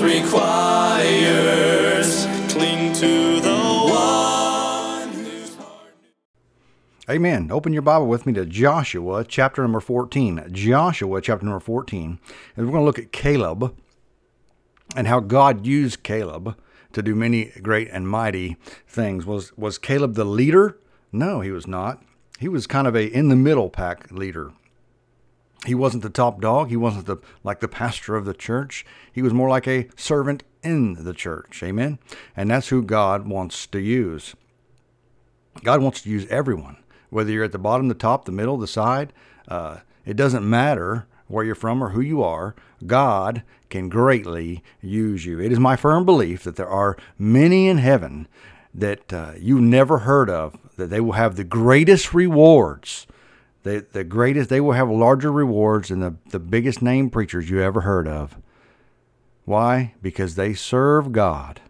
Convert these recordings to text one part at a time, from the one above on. requires, cling to the one whose heart... Amen. Open your Bible with me to Joshua chapter number 14. Joshua chapter number 14. And we're going to look at Caleb and how God used Caleb to do many great and mighty things. Was Caleb the leader? No, he was not. He was kind of a in-the-middle pack leader. He wasn't the top dog. He wasn't the pastor of the church. He was more like a servant in the church. Amen. And that's who God wants to use. God wants to use everyone, whether you're at the bottom, the top, the middle, the side. It doesn't matter where you're from or who you are. God can greatly use you. It is my firm belief that there are many in heaven that you never heard of, that they will have the greatest rewards. The greatest, they will have larger rewards than the biggest name preachers you ever heard of. Why? Because they serve God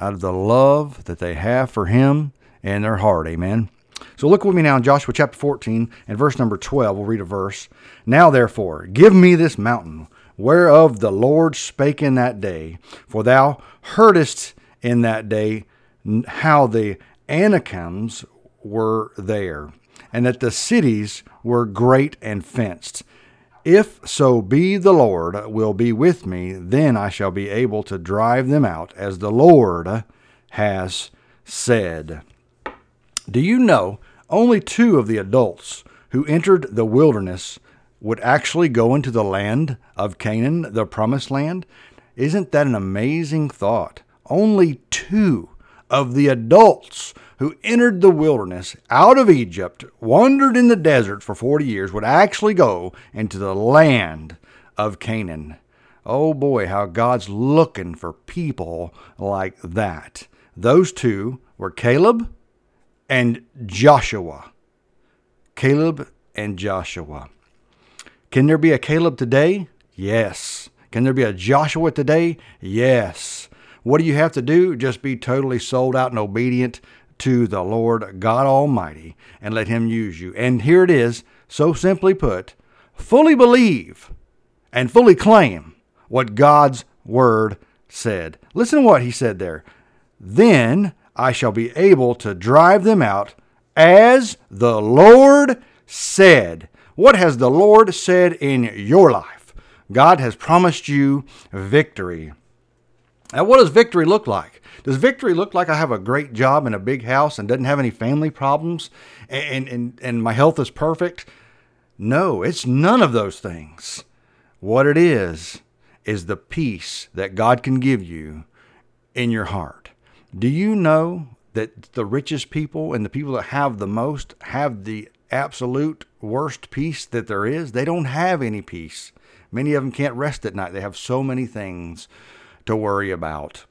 out of the love that they have for Him and their heart. Amen. So look with me now in Joshua chapter 14 and verse number 12. We'll read a verse. Now therefore, give me this mountain whereof the Lord spake in that day, for thou heardest in that day how the Anakims were there, and that the cities were great and fenced. If so be the Lord will be with me, then I shall be able to drive them out, as the Lord has said. Do you know only 2 of the adults who entered the wilderness would actually go into the land of Canaan, the promised land? Isn't that an amazing thought? Only 2 of the adults who entered the wilderness out of Egypt, wandered in the desert for 40 years, would actually go into the land of Canaan. Oh boy, how God's looking for people like that. Those 2 were Caleb and Joshua. Caleb and Joshua. Can there be a Caleb today? Yes. Can there be a Joshua today? Yes. What do you have to do? Just be totally sold out and obedient to the Lord God Almighty and let Him use you. And here it is, so simply put, fully believe and fully claim what God's Word said. Listen to what He said there. Then I shall be able to drive them out, as the Lord said. What has the Lord said in your life? God has promised you victory. Now, what does victory look like? Does victory look like I have a great job and a big house and doesn't have any family problems and my health is perfect? No, it's none of those things. What it is the peace that God can give you in your heart. Do you know that the richest people and the people that have the most have the absolute worst peace that there is? They don't have any peace. Many of them can't rest at night. They have so many things to worry about.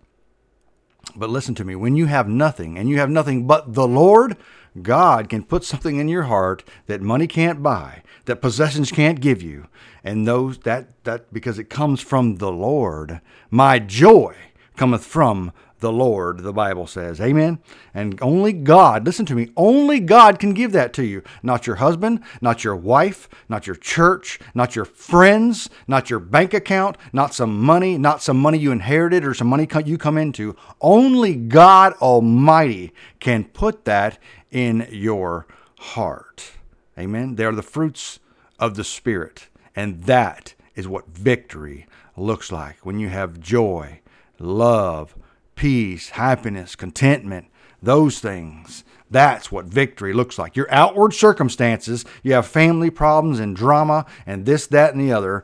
But listen to me, when you have nothing and you have nothing but the Lord, God can put something in your heart that money can't buy, that possessions can't give you. And those that because it comes from the Lord. My joy cometh from the Lord, the Bible says. Amen. And only God, listen to me, only God can give that to you. Not your husband, not your wife, not your church, not your friends, not your bank account, not some money you inherited or some money you come into. Only God Almighty can put that in your heart. Amen. They are the fruits of the Spirit. And that is what victory looks like. When you have joy, love, peace, happiness, contentment, those things. That's what victory looks like. Your outward circumstances, you have family problems and drama and this, that, and the other.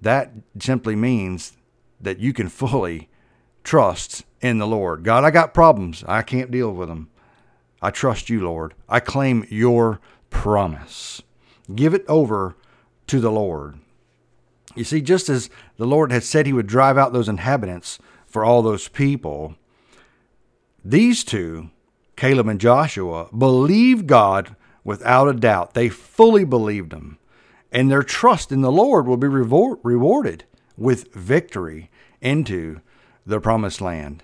That simply means that you can fully trust in the Lord. God, I got problems. I can't deal with them. I trust you, Lord. I claim your promise. Give it over to the Lord. You see, just as the Lord had said he would drive out those inhabitants for all those people, these two, Caleb and Joshua, believed God without a doubt. They fully believed him. And their trust in the Lord will be rewarded with victory into the promised land.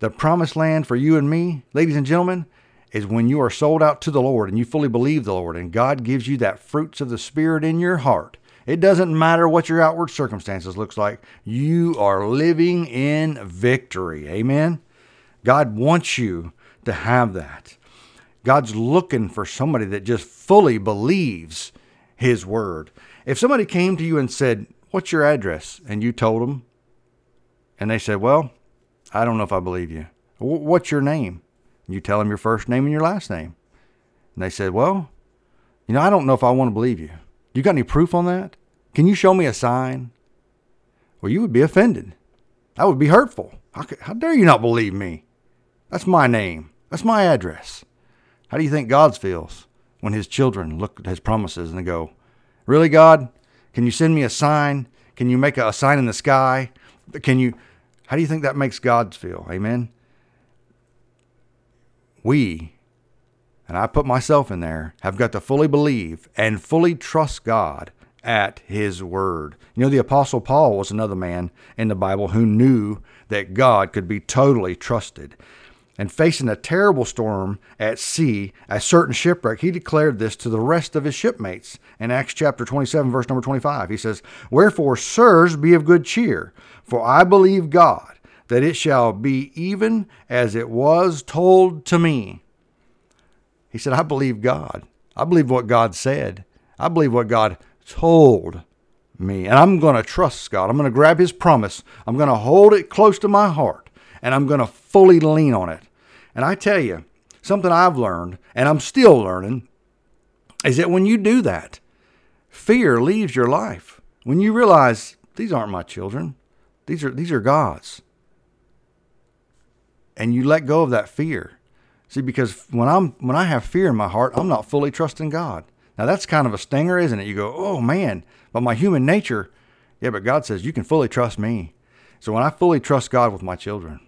The promised land for you and me, ladies and gentlemen, is when you are sold out to the Lord and you fully believe the Lord and God gives you that fruits of the Spirit in your heart. It doesn't matter what your outward circumstances looks like. You are living in victory. Amen. God wants you to have that. God's looking for somebody that just fully believes his word. If somebody came to you and said, what's your address? And you told them, and they said, well, I don't know if I believe you. What's your name? And you tell them your first name and your last name. And they said, well, you know, I don't know if I want to believe you. You got any proof on that? Can you show me a sign? Well, you would be offended. That would be hurtful. How dare you not believe me? That's my name. That's my address. How do you think God feels when his children look at his promises and they go, really, God? Can you send me a sign? Can you make a sign in the sky? Can you? How do you think that makes God feel? Amen. We, and I put myself in there, have got to fully believe and fully trust God at his word. You know, the Apostle Paul was another man in the Bible who knew that God could be totally trusted. And facing a terrible storm at sea, a certain shipwreck, he declared this to the rest of his shipmates. In Acts chapter 27, verse number 25, he says, wherefore, sirs, be of good cheer, for I believe God, that it shall be even as it was told to me. He said, I believe God. I believe what God said. I believe what God told me. And I'm going to trust God. I'm going to grab his promise. I'm going to hold it close to my heart. And I'm going to fully lean on it. And I tell you, something I've learned, and I'm still learning, is that when you do that, fear leaves your life. When you realize, these aren't my children. These are God's. And you let go of that fear. See, because when I have fear in my heart, I'm not fully trusting God. Now, that's kind of a stinger, isn't it? You go, oh, man, but my human nature. Yeah, but God says, you can fully trust me. So when I fully trust God with my children,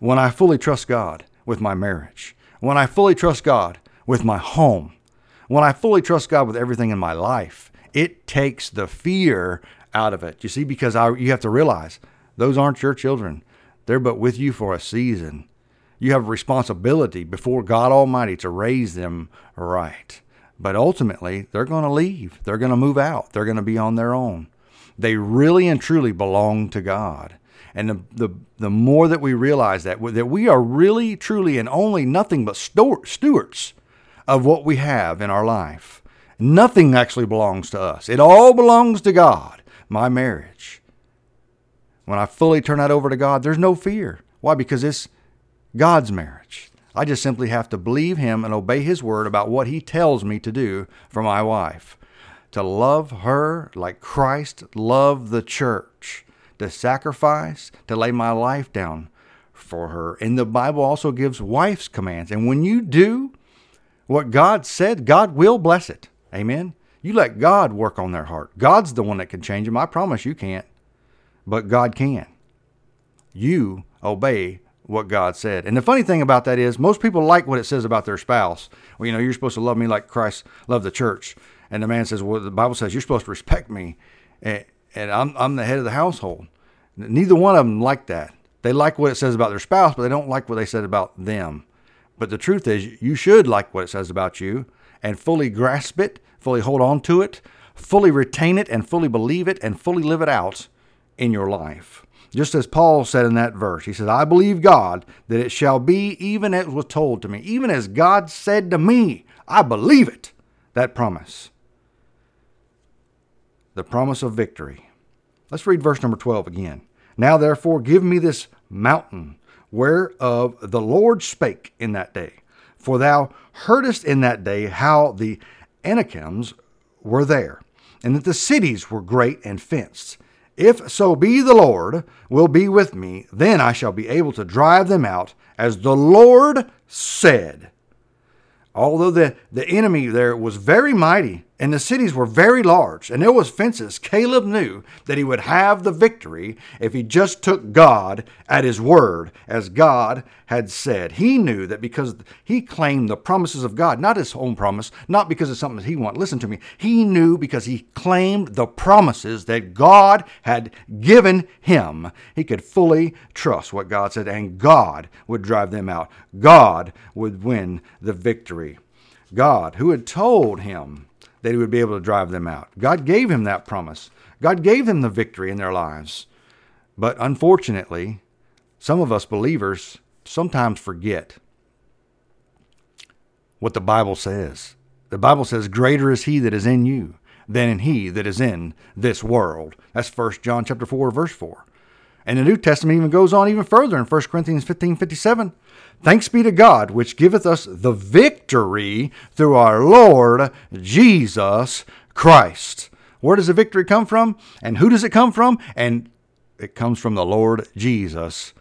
when I fully trust God with my marriage, when I fully trust God with my home, when I fully trust God with everything in my life, it takes the fear out of it. You see, because you have to realize those aren't your children. They're but with you for a season. You have a responsibility before God Almighty to raise them right. But ultimately, they're going to leave. They're going to move out. They're going to be on their own. They really and truly belong to God. And the more that we realize that we are really, truly, and only nothing but stewards of what we have in our life. Nothing actually belongs to us. It all belongs to God. My marriage. When I fully turn that over to God, there's no fear. Why? Because it's God's marriage. I just simply have to believe him and obey his word about what he tells me to do for my wife. To love her like Christ loved the church. To sacrifice, to lay my life down for her. And the Bible also gives wives commands. And when you do what God said, God will bless it. Amen. You let God work on their heart. God's the one that can change them. I promise you can't, but God can. You obey what God said. And the funny thing about that is most people like what it says about their spouse. Well, you know, you're supposed to love me like Christ loved the church. And the man says, well, the Bible says you're supposed to respect me. And I'm the head of the household. Neither one of them like that. They like what it says about their spouse, but they don't like what they said about them. But the truth is you should like what it says about you and fully grasp it, fully hold on to it, fully retain it, and fully believe it, and fully live it out in your life. Just as Paul said in that verse, he says, I believe God that it shall be even as was told to me, even as God said to me, I believe it, that promise. The promise of victory. Let's read verse number 12 again. Now, therefore, give me this mountain, whereof the Lord spake in that day. For thou heardest in that day how the Anakims were there, and that the cities were great and fenced. If so be the Lord will be with me, then I shall be able to drive them out, as the Lord said. Although the enemy there was very mighty, and the cities were very large, and there was fences, Caleb knew that he would have the victory if he just took God at his word, as God had said. He knew that because he claimed the promises of God, not his own promise, not because it's something that he wanted. Listen to me. He knew because he claimed the promises that God had given him. He could fully trust what God said, and God would drive them out. God would win the victory. God, who had told him that he would be able to drive them out. God gave him that promise. God gave them the victory in their lives. But unfortunately, some of us believers sometimes forget what the Bible says. The Bible says, greater is he that is in you than he that is in this world. That's 1 John chapter 4, verse 4. And the New Testament even goes on even further in 1 Corinthians 15:57. Thanks be to God, which giveth us the victory through our Lord Jesus Christ. Where does the victory come from? And who does it come from? And it comes from the Lord Jesus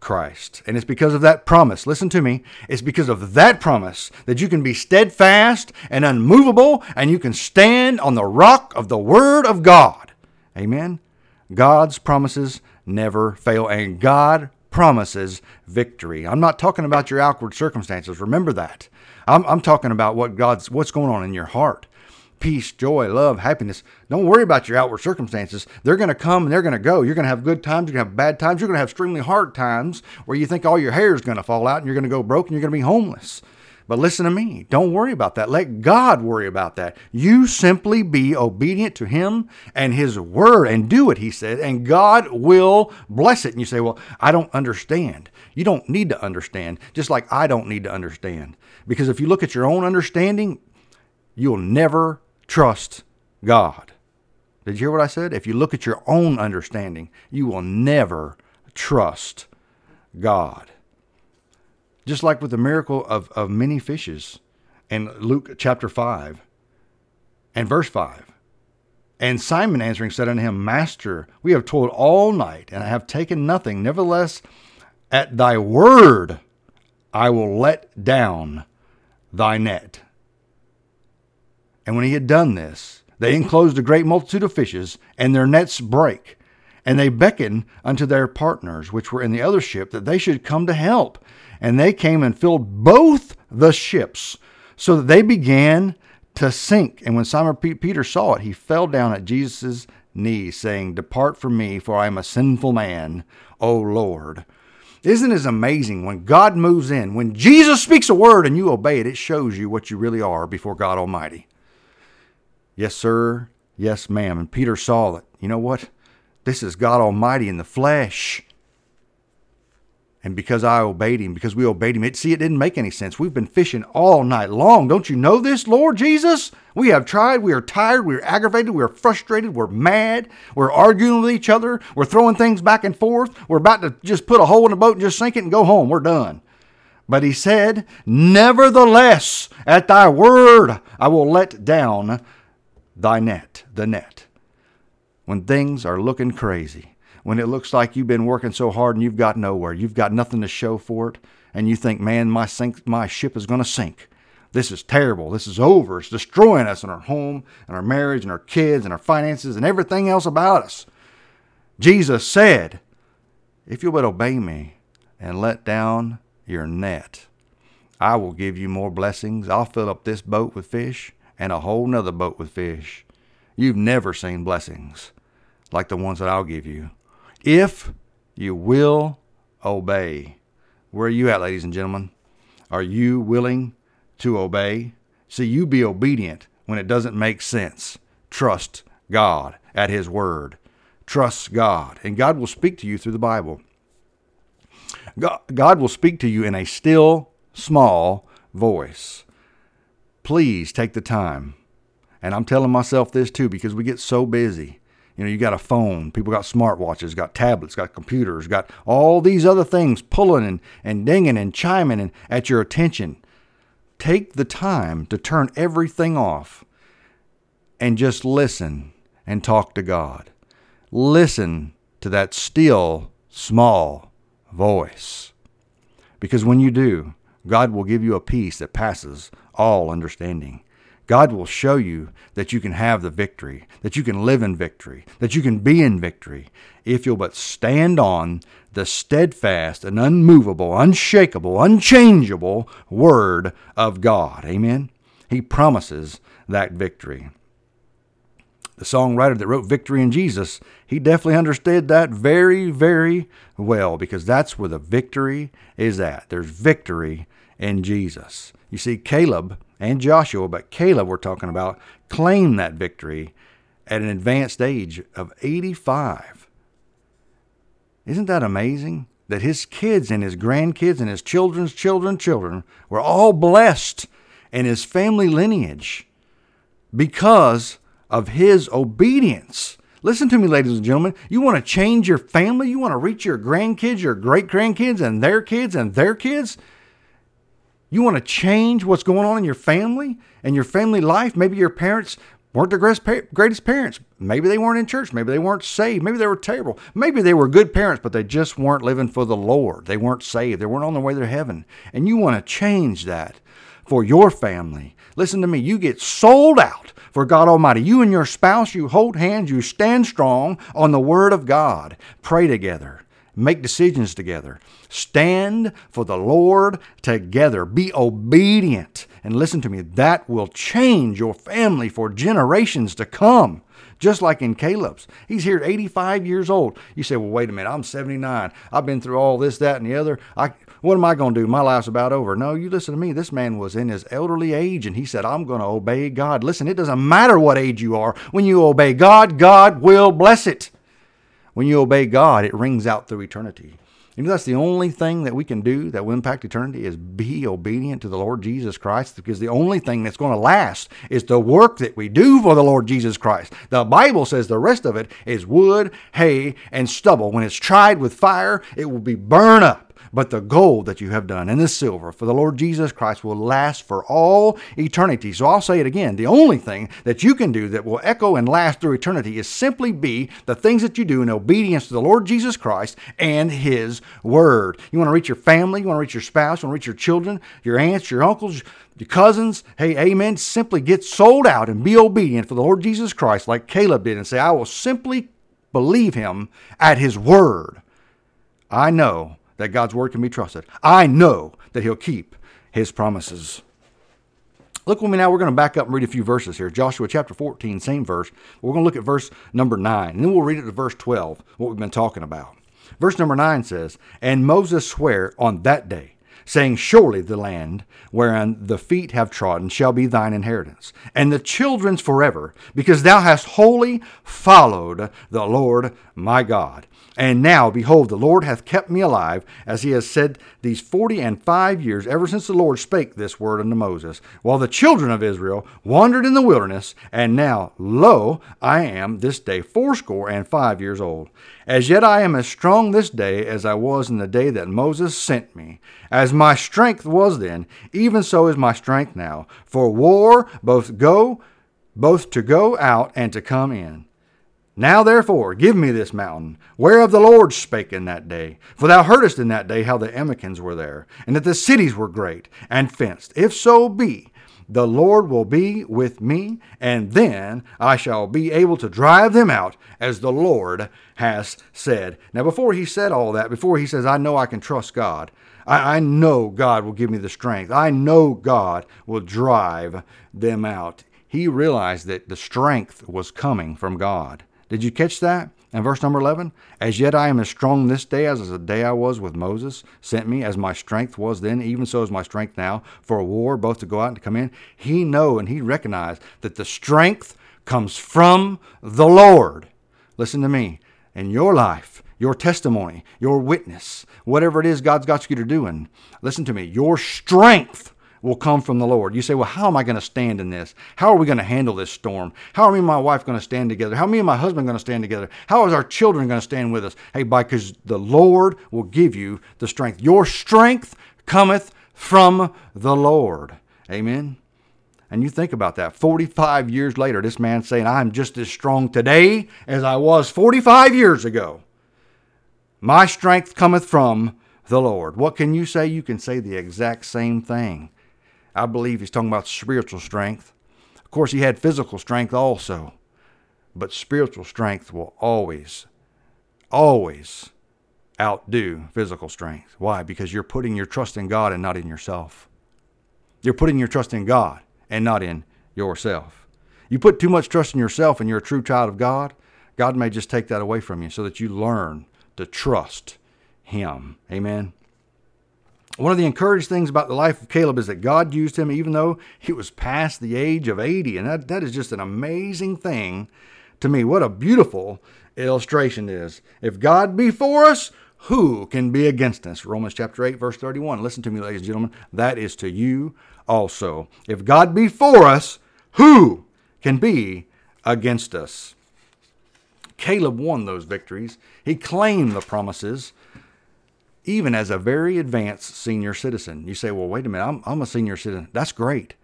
Christ. And it's because of that promise. Listen to me. It's because of that promise that you can be steadfast and unmovable, and you can stand on the rock of the Word of God. Amen. God's promises never fail, and God promises victory. I'm not talking about your outward circumstances. Remember that. I'm talking about what's going on in your heart. Peace, joy, love, happiness. Don't worry about your outward circumstances. They're going to come and they're going to go. You're going to have good times. You're going to have bad times. You're going to have extremely hard times where you think all your hair is going to fall out and you're going to go broke and you're going to be homeless. But listen to me. Don't worry about that. Let God worry about that. You simply be obedient to Him and His word and do what He said, and God will bless it. And you say, well, I don't understand. You don't need to understand, just like I don't need to understand. Because if you look at your own understanding, you'll never trust God. Did you hear what I said? If you look at your own understanding, you will never trust God. Just like with the miracle of many fishes in Luke chapter 5 and verse 5. And Simon answering said unto him, Master, we have toiled all night and I have taken nothing. Nevertheless, at thy word, I will let down thy net. And when he had done this, they enclosed a great multitude of fishes, and their nets brake. And they beckoned unto their partners, which were in the other ship, that they should come to help. And they came and filled both the ships, so that they began to sink. And when Simon Peter saw it, he fell down at Jesus' knees, saying, Depart from me, for I am a sinful man, O Lord. Isn't it amazing when God moves in, when Jesus speaks a word and you obey it, it shows you what you really are before God Almighty. Yes, sir. Yes, ma'am. And Peter saw it. You know what? This is God Almighty in the flesh. And because I obeyed Him, because we obeyed Him, it didn't make any sense. We've been fishing all night long. Don't you know this, Lord Jesus? We have tried. We are tired. We are aggravated. We are frustrated. We're mad. We're arguing with each other. We're throwing things back and forth. We're about to just put a hole in the boat and just sink it and go home. We're done. But He said, Nevertheless, at thy word, I will let down thy net, the net. When things are looking crazy, when it looks like you've been working so hard and you've got nowhere, you've got nothing to show for it, and you think, man, my ship is going to sink. This is terrible. This is over. It's destroying us and our home and our marriage and our kids and our finances and everything else about us. Jesus said, if you would obey me and let down your net, I will give you more blessings. I'll fill up this boat with fish and a whole nother boat with fish. You've never seen blessings like the ones that I'll give you. If you will obey. Where are you at, ladies and gentlemen? Are you willing to obey? See, you be obedient when it doesn't make sense. Trust God at His word. Trust God. And God will speak to you through the Bible. God will speak to you in a still, small voice. Please take the time. And I'm telling myself this too, because we get so busy. You know, you got a phone, people got smartwatches, got tablets, got computers, got all these other things pulling and dinging and chiming and at your attention. Take the time to turn everything off and just listen and talk to God. Listen to that still, small voice. Because when you do, God will give you a peace that passes all understanding. God will show you that you can have the victory, that you can live in victory, that you can be in victory, if you'll but stand on the steadfast and unmovable, unshakable, unchangeable Word of God. Amen? He promises that victory. The songwriter that wrote Victory in Jesus, he definitely understood that very, very well, because that's where the victory is at. There's victory in Jesus. You see, Caleb and Joshua, but Caleb we're talking about, claimed that victory at an advanced age of 85. Isn't that amazing? That his kids and his grandkids and his children's children were all blessed in his family lineage because of his obedience. Listen to me, ladies and gentlemen. You want to change your family? You want to reach your grandkids, your great-grandkids, and their kids, and their kids? You want to change what's going on in your family and your family life? Maybe your parents weren't the greatest parents. Maybe they weren't in church. Maybe they weren't saved. Maybe they were terrible. Maybe they were good parents, but they just weren't living for the Lord. They weren't saved. They weren't on their way to heaven. And you want to change that for your family. Listen to me. You get sold out for God Almighty. You and your spouse, you hold hands. You stand strong on the Word of God. Pray together. Make decisions together. Stand for the Lord together. Be obedient. And listen to me, that will change your family for generations to come. Just like in Caleb's. He's here at 85 years old. You say, well, wait a minute, I'm 79. I've been through all this, that, and the other. What am I going to do? My life's about over. No, you listen to me. This man was in his elderly age, and he said, I'm going to obey God. Listen, it doesn't matter what age you are. When you obey God, God will bless it. When you obey God, it rings out through eternity. You know, that's the only thing that we can do that will impact eternity is be obedient to the Lord Jesus Christ, because the only thing that's going to last is the work that we do for the Lord Jesus Christ. The Bible says the rest of it is wood, hay, and stubble. When it's tried with fire, it will be burned up. But the gold that you have done and the silver for the Lord Jesus Christ will last for all eternity. So I'll say it again. The only thing that you can do that will echo and last through eternity is simply be the things that you do in obedience to the Lord Jesus Christ and His Word. You want to reach your family. You want to reach your spouse. You want to reach your children, your aunts, your uncles, your cousins. Hey, amen. Simply get sold out and be obedient for the Lord Jesus Christ like Caleb did and say, I will simply believe Him at His Word. I know that God's Word can be trusted. I know that He'll keep His promises. Look with me now. We're going to back up and read a few verses here. Joshua chapter 14, same verse. We're going to look at verse number 9. And then we'll read it to verse 12, what we've been talking about. Verse number 9 says, And Moses sware on that day, saying, Surely the land whereon the feet have trodden shall be thine inheritance, and the children's forever, because thou hast wholly followed the Lord my God. And now, behold, the Lord hath kept me alive, as He has said these 45 years, ever since the Lord spake this word unto Moses, while the children of Israel wandered in the wilderness. And now, lo, I am this day 75 years old. As yet I am as strong this day as I was in the day that Moses sent me. As my strength was then, even so is my strength now. For war both to go out and to come in. Now therefore give me this mountain, whereof the Lord spake in that day. For thou heardest in that day how the Anakims were there, and that the cities were great and fenced. If so be, the Lord will be with me, and then I shall be able to drive them out, as the Lord has said. Now before he said all that, before he says, I know I can trust God, I know God will give me the strength, I know God will drive them out, he realized that the strength was coming from God. Did you catch that? And verse number 11, As yet I am as strong this day as the day I was with Moses sent me, as my strength was then, even so is my strength now, for war both to go out and to come in. He know and he recognized that the strength comes from the Lord. Listen to me. In your life, your testimony, your witness, whatever it is God's got you to doing, listen to me, your strength will come from the Lord. You say, well, how am I going to stand in this? How are we going to handle this storm? How are me and my wife going to stand together? How are me and my husband going to stand together? How is our children going to stand with us? Hey, because the Lord will give you the strength. Your strength cometh from the Lord. Amen. And you think about that. 45 years later, this man's saying, I'm just as strong today as I was 45 years ago. My strength cometh from the Lord. What can you say? You can say the exact same thing. I believe he's talking about spiritual strength. Of course, he had physical strength also. But spiritual strength will always, always outdo physical strength. Why? Because you're putting your trust in God and not in yourself. You're putting your trust in God and not in yourself. You put too much trust in yourself and you're a true child of God, God may just take that away from you so that you learn to trust Him. Amen. One of the encouraging things about the life of Caleb is that God used him even though he was past the age of 80. And that is just an amazing thing to me. What a beautiful illustration it is. If God be for us, who can be against us? Romans chapter 8, verse 31. Listen to me, ladies and gentlemen. That is to you also. If God be for us, who can be against us? Caleb won those victories. He claimed the promises even as a very advanced senior citizen. You say, well, wait a minute, I'm a senior citizen. That's great.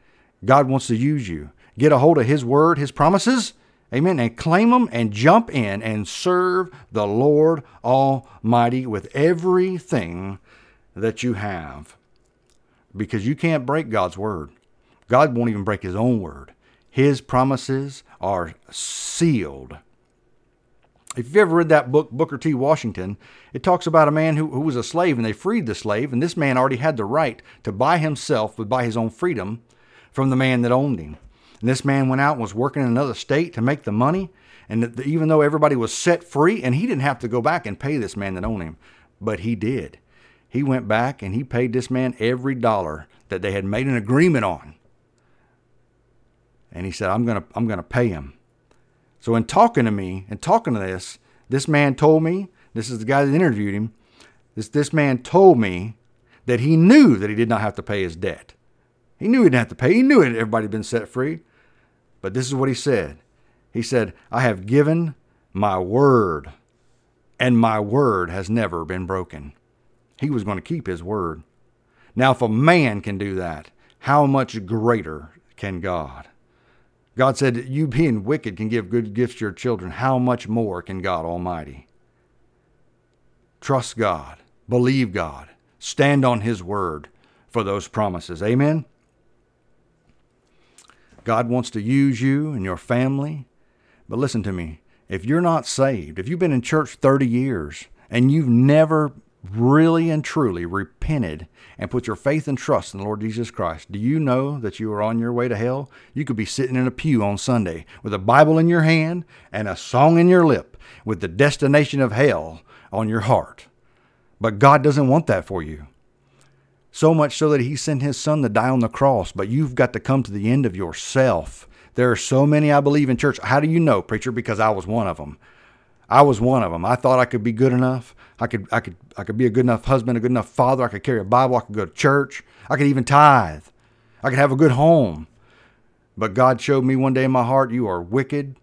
God wants to use you. Get a hold of His word, His promises, amen, and claim them and jump in and serve the Lord Almighty with everything that you have. Because you can't break God's word. God won't even break His own word. His promises are sealed. If you've ever read that book, Booker T. Washington, it talks about a man who was a slave and they freed the slave. And this man already had the right to buy himself, but buy his own freedom from the man that owned him. And this man went out and was working in another state to make the money. And even though everybody was set free, and he didn't have to go back and pay this man that owned him, but he did. He went back and he paid this man every dollar that they had made an agreement on. And he said, I'm going to pay him. So in talking to me and talking to this man told me, this is the guy that interviewed him, this man told me that he knew that he did not have to pay his debt. He knew he didn't have to pay. He knew everybody had been set free. But this is what he said. He said, I have given my word, and my word has never been broken. He was going to keep his word. Now, if a man can do that, how much greater can God? God said, you being wicked can give good gifts to your children. How much more can God Almighty? Trust God. Believe God. Stand on His word for those promises. Amen? God wants to use you and your family. But listen to me. If you're not saved, if you've been in church 30 years and you've never really and truly repented and put your faith and trust in the Lord Jesus Christ, do you know that you are on your way to hell? You could be sitting in a pew on Sunday with a Bible in your hand and a song in your lip with the destination of hell on your heart. But God doesn't want that for you. So much so that He sent His Son to die on the cross, but you've got to come to the end of yourself. There are so many, I believe, in church. How do you know, preacher? Because I was one of them. I was one of them. I thought I could be good enough. I could be a good enough husband, a good enough father. I could carry a Bible. I could go to church. I could even tithe. I could have a good home. But God showed me one day in my heart, you are wicked.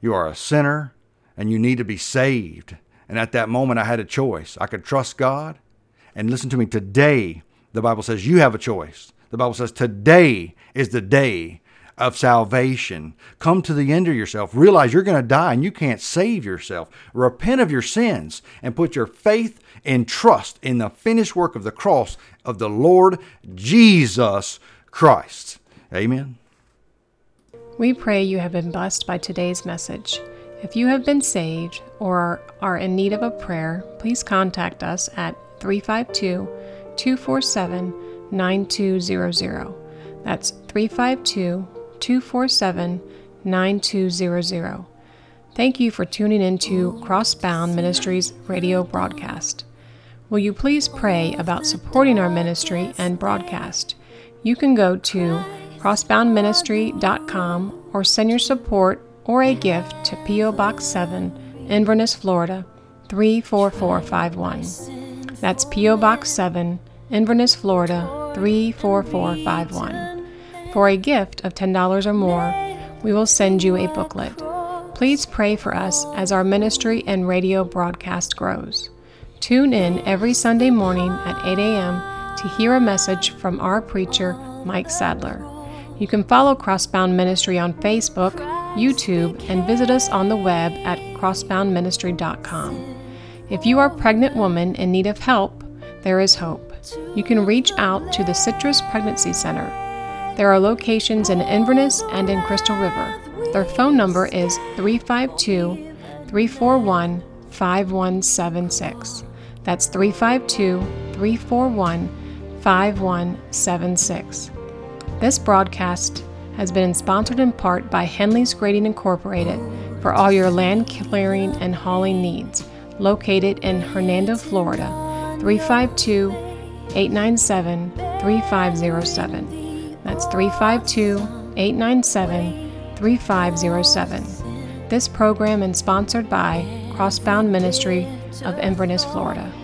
You are a sinner and you need to be saved. And at that moment I had a choice. I could trust God. And listen to me, today, the Bible says you have a choice. The Bible says today is the day of salvation. Come to the end of yourself. Realize you're going to die and you can't save yourself. Repent of your sins and put your faith and trust in the finished work of the cross of the Lord Jesus Christ. Amen. We pray you have been blessed by today's message. If you have been saved or are in need of a prayer, please contact us at 352-247-9200. That's 352-247-9200. Thank you for tuning into Crossbound Ministries radio broadcast. Will you please pray about supporting our ministry and broadcast? You can go to crossboundministry.com or send your support or a gift to P.O. Box 7, Inverness, Florida 34451. That's P.O. Box 7, Inverness, Florida 34451. For a gift of $10 or more, we will send you a booklet. Please pray for us as our ministry and radio broadcast grows. Tune in every Sunday morning at 8 a.m. to hear a message from our preacher, Mike Sadler. You can follow Crossbound Ministry on Facebook, YouTube, and visit us on the web at crossboundministry.com. If you are a pregnant woman in need of help, there is hope. You can reach out to the Citrus Pregnancy Center. There are locations in Inverness and in Crystal River. Their phone number is 352-341-5176. That's 352-341-5176. This broadcast has been sponsored in part by Henley's Grading Incorporated for all your land clearing and hauling needs, located in Hernando, Florida, 352-897-3507. That's 352-897-3507. This program is sponsored by Crossbound Ministry of Inverness, Florida.